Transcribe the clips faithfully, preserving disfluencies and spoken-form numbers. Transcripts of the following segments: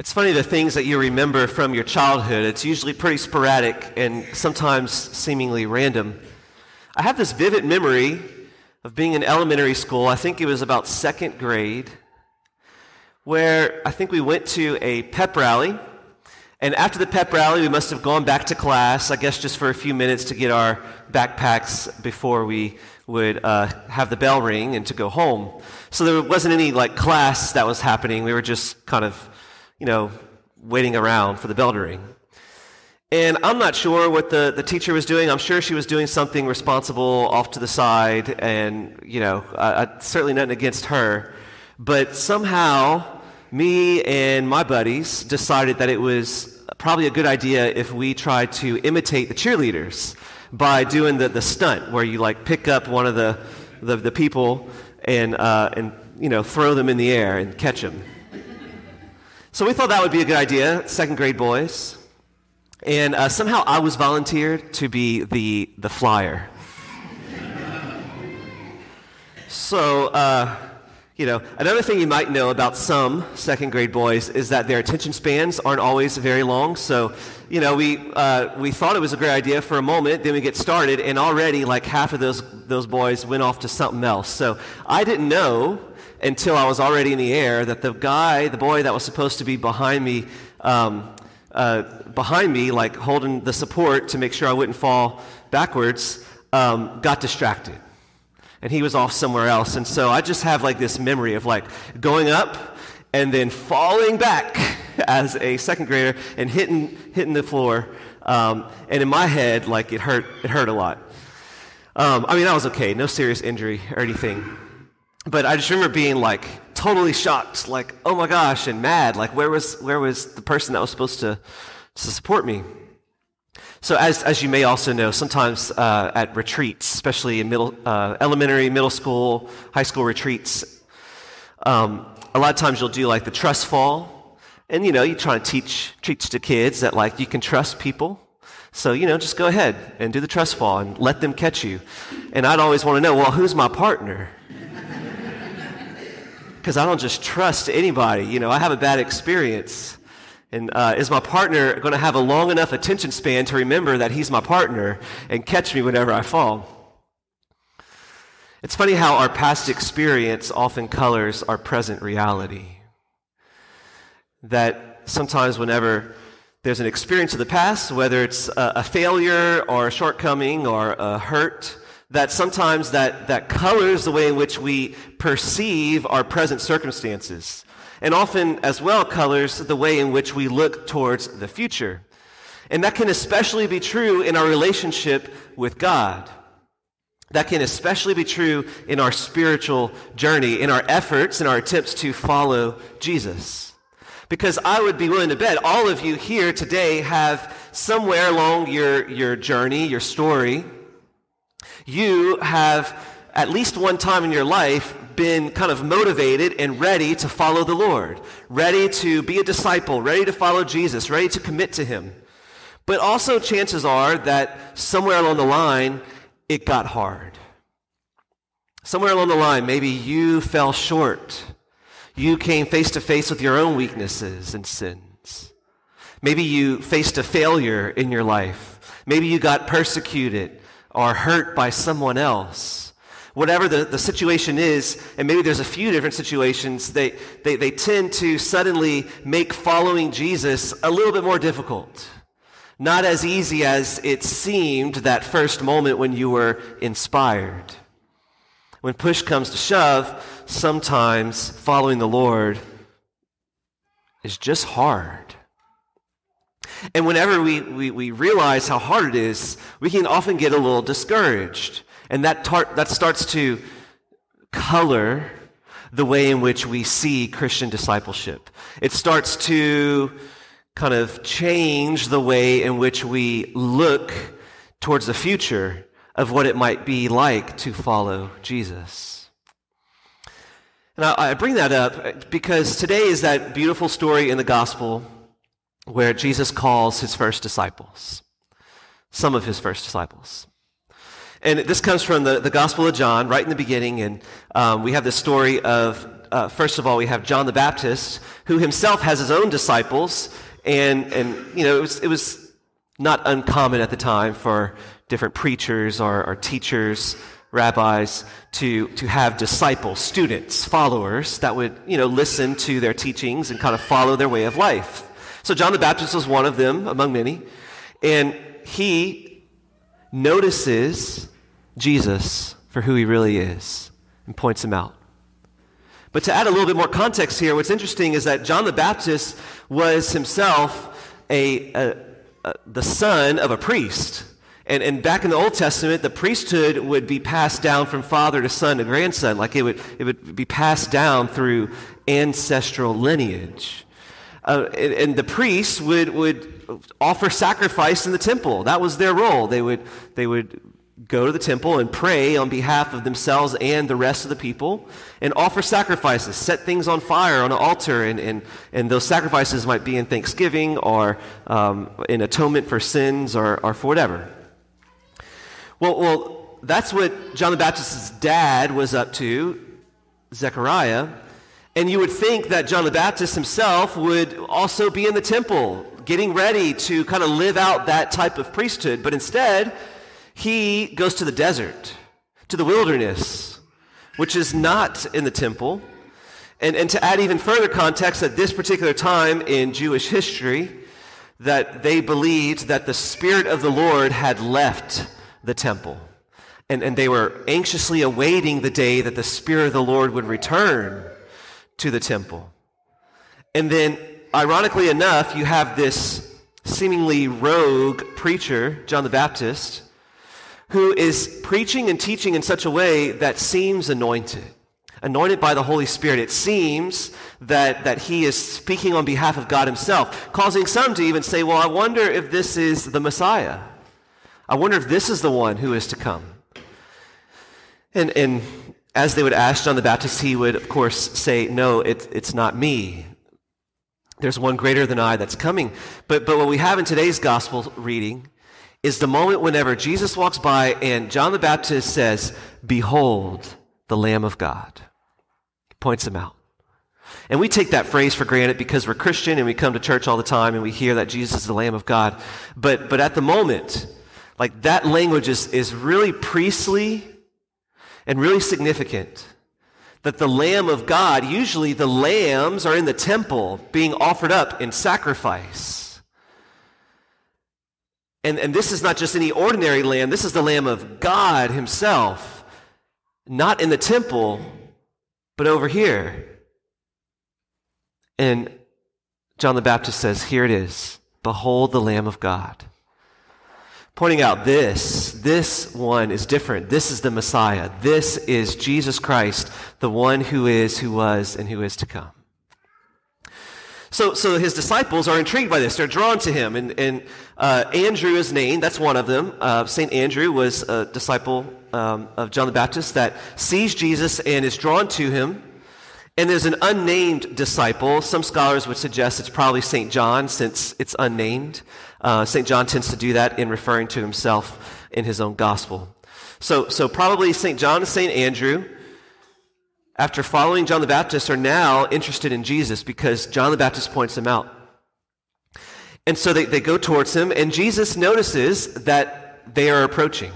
It's funny, the things that you remember from your childhood, it's usually pretty sporadic and sometimes seemingly random. I have this vivid memory of being in elementary school, I think it was about second grade, where I think we went to a pep rally, and after the pep rally, we must have gone back to class, I guess just for a few minutes to get our backpacks before we would uh, have the bell ring and to go home. So there wasn't any like class that was happening, we were just kind of you know, waiting around for the bell to ring. And I'm not sure what the, the teacher was doing. I'm sure she was doing something responsible off to the side, and, you know, I, I, certainly nothing against her. But somehow, me and my buddies decided that it was probably a good idea if we tried to imitate the cheerleaders by doing the, the stunt where you, like, pick up one of the, the, the people and, uh, and, you know, throw them in the air and catch them. So we thought that would be a good idea, second grade boys. And uh, somehow I was volunteered to be the the flyer. So, uh, you know, another thing you might know about some second grade boys is that their attention spans aren't always very long. So, you know, we uh, we thought it was a great idea for a moment, then we get started, and already like half of those those boys went off to something else. So I didn't know until I was already in the air, that the guy, the boy that was supposed to be behind me, um, uh, behind me, like holding the support to make sure I wouldn't fall backwards, um, got distracted. And he was off somewhere else. And so I just have like this memory of like going up and then falling back as a second grader and hitting hitting the floor. Um, and in my head, like it hurt, it hurt a lot. Um, I mean, I was okay, no serious injury or anything. But I just remember being like totally shocked, like, oh my gosh, and mad, like where was where was the person that was supposed to, to support me? So as as you may also know, sometimes uh, at retreats, especially in middle uh, elementary, middle school, high school retreats, um, a lot of times you'll do like the trust fall, and you know, you try to teach, teach the kids that like you can trust people. So, you know, just go ahead and do the trust fall and let them catch you. And I'd always want to know, well, who's my partner? Because I don't just trust anybody, you know, I have a bad experience. And uh, is my partner going to have a long enough attention span to remember that he's my partner and catch me whenever I fall? It's funny how our past experience often colors our present reality. That sometimes whenever there's an experience of the past, whether it's a, a failure or a shortcoming or a hurt, that sometimes that, that colors the way in which we perceive our present circumstances, and often as well colors the way in which we look towards the future. And that can especially be true in our relationship with God. That can especially be true in our spiritual journey, in our efforts, in our attempts to follow Jesus. Because I would be willing to bet all of you here today have somewhere along your, your journey, your story, you have at least one time in your life been kind of motivated and ready to follow the Lord, ready to be a disciple, ready to follow Jesus, ready to commit to him. But also chances are that somewhere along the line, it got hard. Somewhere along the line, maybe you fell short. You came face to face with your own weaknesses and sins. Maybe you faced a failure in your life. Maybe you got persecuted or hurt by someone else. Whatever the, the situation is, and maybe there's a few different situations, they, they, they tend to suddenly make following Jesus a little bit more difficult. Not as easy as it seemed that first moment when you were inspired. When push comes to shove, sometimes following the Lord is just hard. And whenever we, we, we realize how hard it is, we can often get a little discouraged. And that tar- that starts to color the way in which we see Christian discipleship. It starts to kind of change the way in which we look towards the future of what it might be like to follow Jesus. And I, I bring that up because today is that beautiful story in the gospel where Jesus calls his first disciples, some of his first disciples. And this comes from the, the Gospel of John, right in the beginning, and um, we have the story of uh, first of all, we have John the Baptist, who himself has his own disciples, and, and you know, it was, it was not uncommon at the time for different preachers or, or teachers, rabbis, to, to have disciples, students, followers that would, you know, listen to their teachings and kind of follow their way of life. So John the Baptist was one of them, among many, and he notices Jesus for who he really is and points him out. But to add a little bit more context here, what's interesting is that John the Baptist was himself a, a, a the son of a priest. And, and back in the Old Testament, the priesthood would be passed down from father to son to grandson, like it would it would be passed down through ancestral lineage. Uh, and, and the priests would, would offer sacrifice in the temple. That was their role. They would they would go to the temple and pray on behalf of themselves and the rest of the people and offer sacrifices, set things on fire on an altar, and and, and those sacrifices might be in thanksgiving or um, in atonement for sins or, or for whatever. Well, well, that's what John the Baptist's dad was up to, Zechariah. And you would think that John the Baptist himself would also be in the temple, getting ready to kind of live out that type of priesthood. But instead, he goes to the desert, to the wilderness, which is not in the temple. And, and to add even further context, at this particular time in Jewish history, that they believed that the Spirit of the Lord had left the temple. And, and they were anxiously awaiting the day that the Spirit of the Lord would return to the temple. And then, ironically enough, you have this seemingly rogue preacher, John the Baptist, who is preaching and teaching in such a way that seems anointed, anointed by the Holy Spirit. It seems that, that he is speaking on behalf of God himself, causing some to even say, well, I wonder if this is the Messiah. I wonder if this is the one who is to come. And and as they would ask John the Baptist, he would, of course, say, no, it, it's not me. There's one greater than I that's coming. But but what we have in today's gospel reading is the moment whenever Jesus walks by and John the Baptist says, "Behold, the Lamb of God." He points him out. And we take that phrase for granted because we're Christian and we come to church all the time and we hear that Jesus is the Lamb of God. But, but at the moment, like that language is, is really priestly and really significant. That the Lamb of God, usually the lambs are in the temple being offered up in sacrifice. And, and this is not just any ordinary lamb, this is the Lamb of God himself. Not in the temple, but over here. And John the Baptist says, here it is, behold the Lamb of God. Pointing out this, this one is different. This is the Messiah. This is Jesus Christ, the one who is, who was, and who is to come. So, so his disciples are intrigued by this. They're drawn to him. And, and uh, Andrew is named. That's one of them. Uh, Saint Andrew was a disciple um, of John the Baptist that sees Jesus and is drawn to him. And there's an unnamed disciple. Some scholars would suggest it's probably Saint John, since it's unnamed. Uh, Saint John tends to do that in referring to himself in his own gospel. So, so probably Saint John and Saint Andrew, after following John the Baptist, are now interested in Jesus because John the Baptist points them out. And so they, they go towards him, and Jesus notices that they are approaching.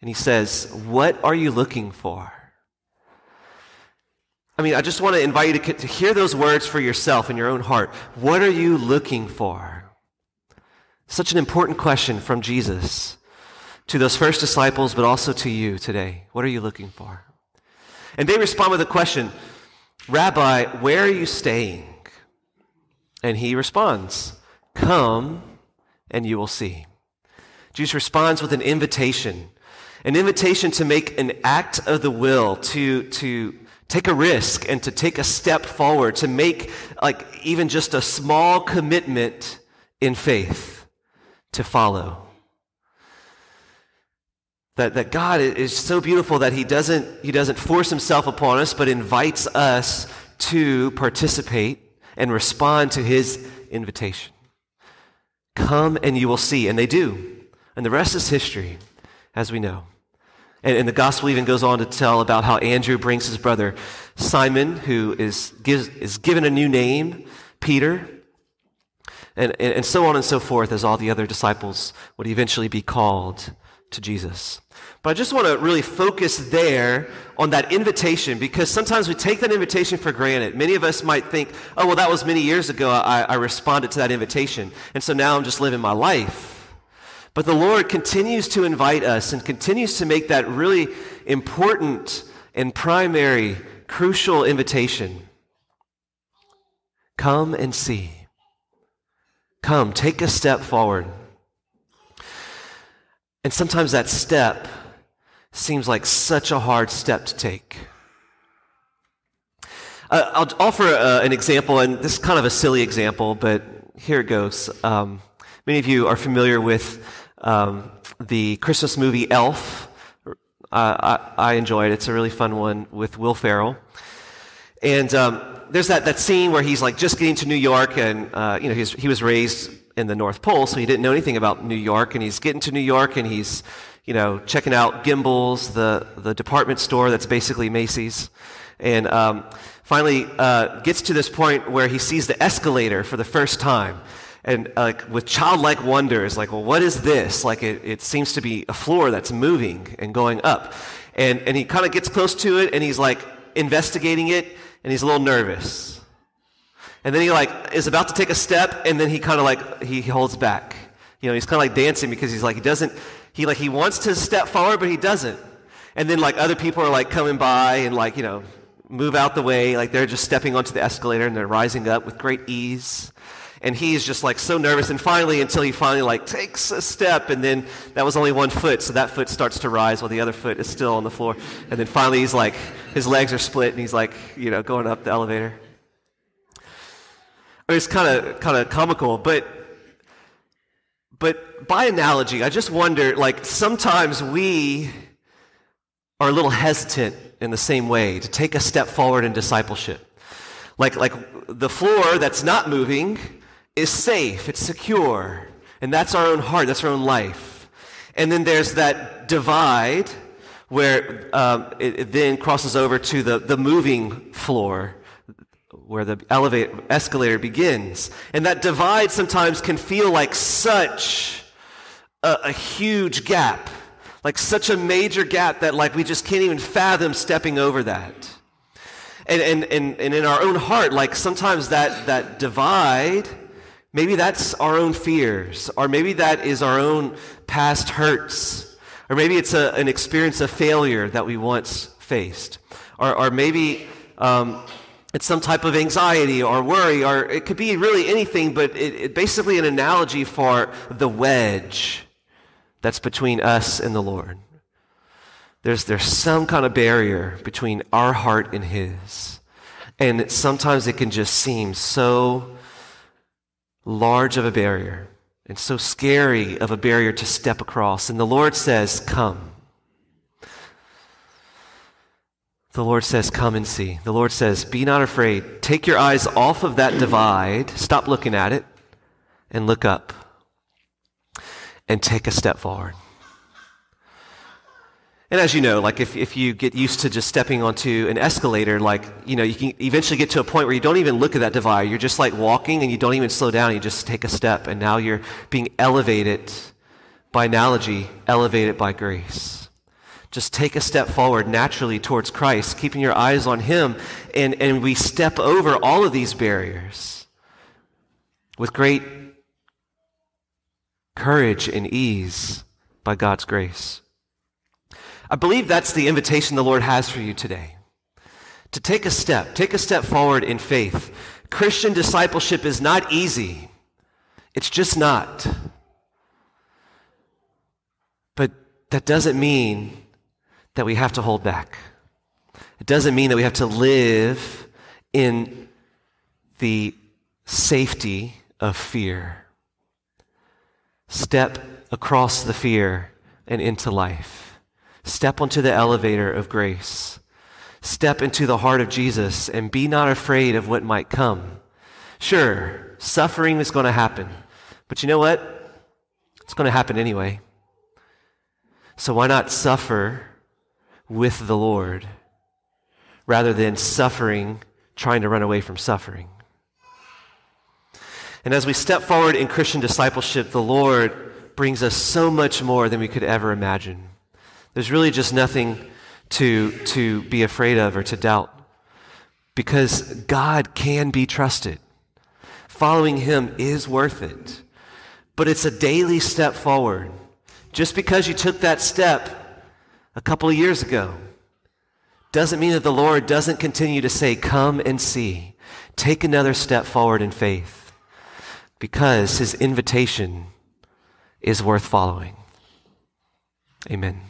And he says, "What are you looking for?" I mean, I just want to invite you to, to hear those words for yourself in your own heart. What are you looking for? Such an important question from Jesus to those first disciples, but also to you today. What are you looking for? And they respond with a question, "Rabbi, where are you staying?" And he responds, "Come and you will see." Jesus responds with an invitation, an invitation to make an act of the will, to, to take a risk and to take a step forward, to make like even just a small commitment in faith. To follow. That that God is so beautiful that He doesn't He doesn't force Himself upon us, but invites us to participate and respond to His invitation. Come and you will see, and they do, and the rest is history, as we know. And, and the gospel even goes on to tell about how Andrew brings his brother Simon, who is gives, is given a new name, Peter, and, and, and so on and so forth, as all the other disciples would eventually be called to Jesus. But I just want to really focus there on that invitation, because sometimes we take that invitation for granted. Many of us might think, oh, well, that was many years ago I, I responded to that invitation, and so now I'm just living my life. But the Lord continues to invite us and continues to make that really important and primary, crucial invitation. Come and see. Come, take a step forward. And sometimes that step seems like such a hard step to take. Uh, I'll offer uh, an example, and this is kind of a silly example, but here it goes. Um, many of you are familiar with um, the Christmas movie Elf. Uh, I, I enjoy it. It's a really fun one with Will Ferrell. And um, there's that, that scene where he's like just getting to New York, and uh, you know he's, he was raised in the North Pole, so he didn't know anything about New York, and he's getting to New York, and he's, you know, checking out Gimbel's, the, the department store that's basically Macy's, and um, finally uh, gets to this point where he sees the escalator for the first time, and uh, with childlike wonder is like, well, what is this? Like, it, it seems to be a floor that's moving and going up, and, and he kind of gets close to it, and he's like investigating it, and he's a little nervous. And then he like is about to take a step, and then he kind of like he holds back. You know, he's kind of like dancing because he's like he doesn't. He like he wants to step forward, but he doesn't. And then like other people are like coming by and like you know move out the way. Like they're just stepping onto the escalator and they're rising up with great ease. And he's just like so nervous. And finally, until he finally like takes a step, and then that was only one foot, so that foot starts to rise while the other foot is still on the floor. And then finally, he's like his legs are split, and he's like you know going up the elevator. It's kind of kind of comical, but but by analogy, I just wonder, like, sometimes we are a little hesitant in the same way to take a step forward in discipleship. Like like the floor that's not moving is safe, it's secure, and that's our own heart, that's our own life. And then there's that divide where um, it, it then crosses over to the, the moving floor, where the elevator escalator begins. And that divide sometimes can feel like such a, a huge gap, like such a major gap that like we just can't even fathom stepping over that. And and and, and in our own heart, like sometimes that, that divide, maybe that's our own fears, or maybe that is our own past hurts, or maybe it's a, an experience of failure that we once faced, or, or maybe... Um, It's some type of anxiety or worry, or it could be really anything, but it, it basically an analogy for the wedge that's between us and the Lord. There's there's some kind of barrier between our heart and His, and it, sometimes it can just seem so large of a barrier and so scary of a barrier to step across. And the Lord says, "Come." The Lord says, come and see. The Lord says, be not afraid. Take your eyes off of that divide. Stop looking at it and look up and take a step forward. And as you know, like if, if you get used to just stepping onto an escalator, like, you know, you can eventually get to a point where you don't even look at that divide. You're just like walking and you don't even slow down. You just take a step, and now you're being elevated by analogy, elevated by grace. Just take a step forward naturally towards Christ, keeping your eyes on Him, and, and we step over all of these barriers with great courage and ease by God's grace. I believe that's the invitation the Lord has for you today, to take a step, take a step forward in faith. Christian discipleship is not easy. It's just not. But that doesn't mean that we have to hold back. It doesn't mean that we have to live in the safety of fear. Step across the fear and into life. Step onto the elevator of grace. Step into the heart of Jesus and be not afraid of what might come. Sure, suffering is going to happen, but you know what? It's going to happen anyway. So why not suffer with the Lord rather than suffering, trying to run away from suffering. And as we step forward in Christian discipleship, the Lord brings us so much more than we could ever imagine. There's really just nothing to, to be afraid of or to doubt, because God can be trusted. Following him is worth it, but it's a daily step forward. Just because you took that step a couple of years ago doesn't mean that the Lord doesn't continue to say, come and see. Take another step forward in faith, because his invitation is worth following. Amen.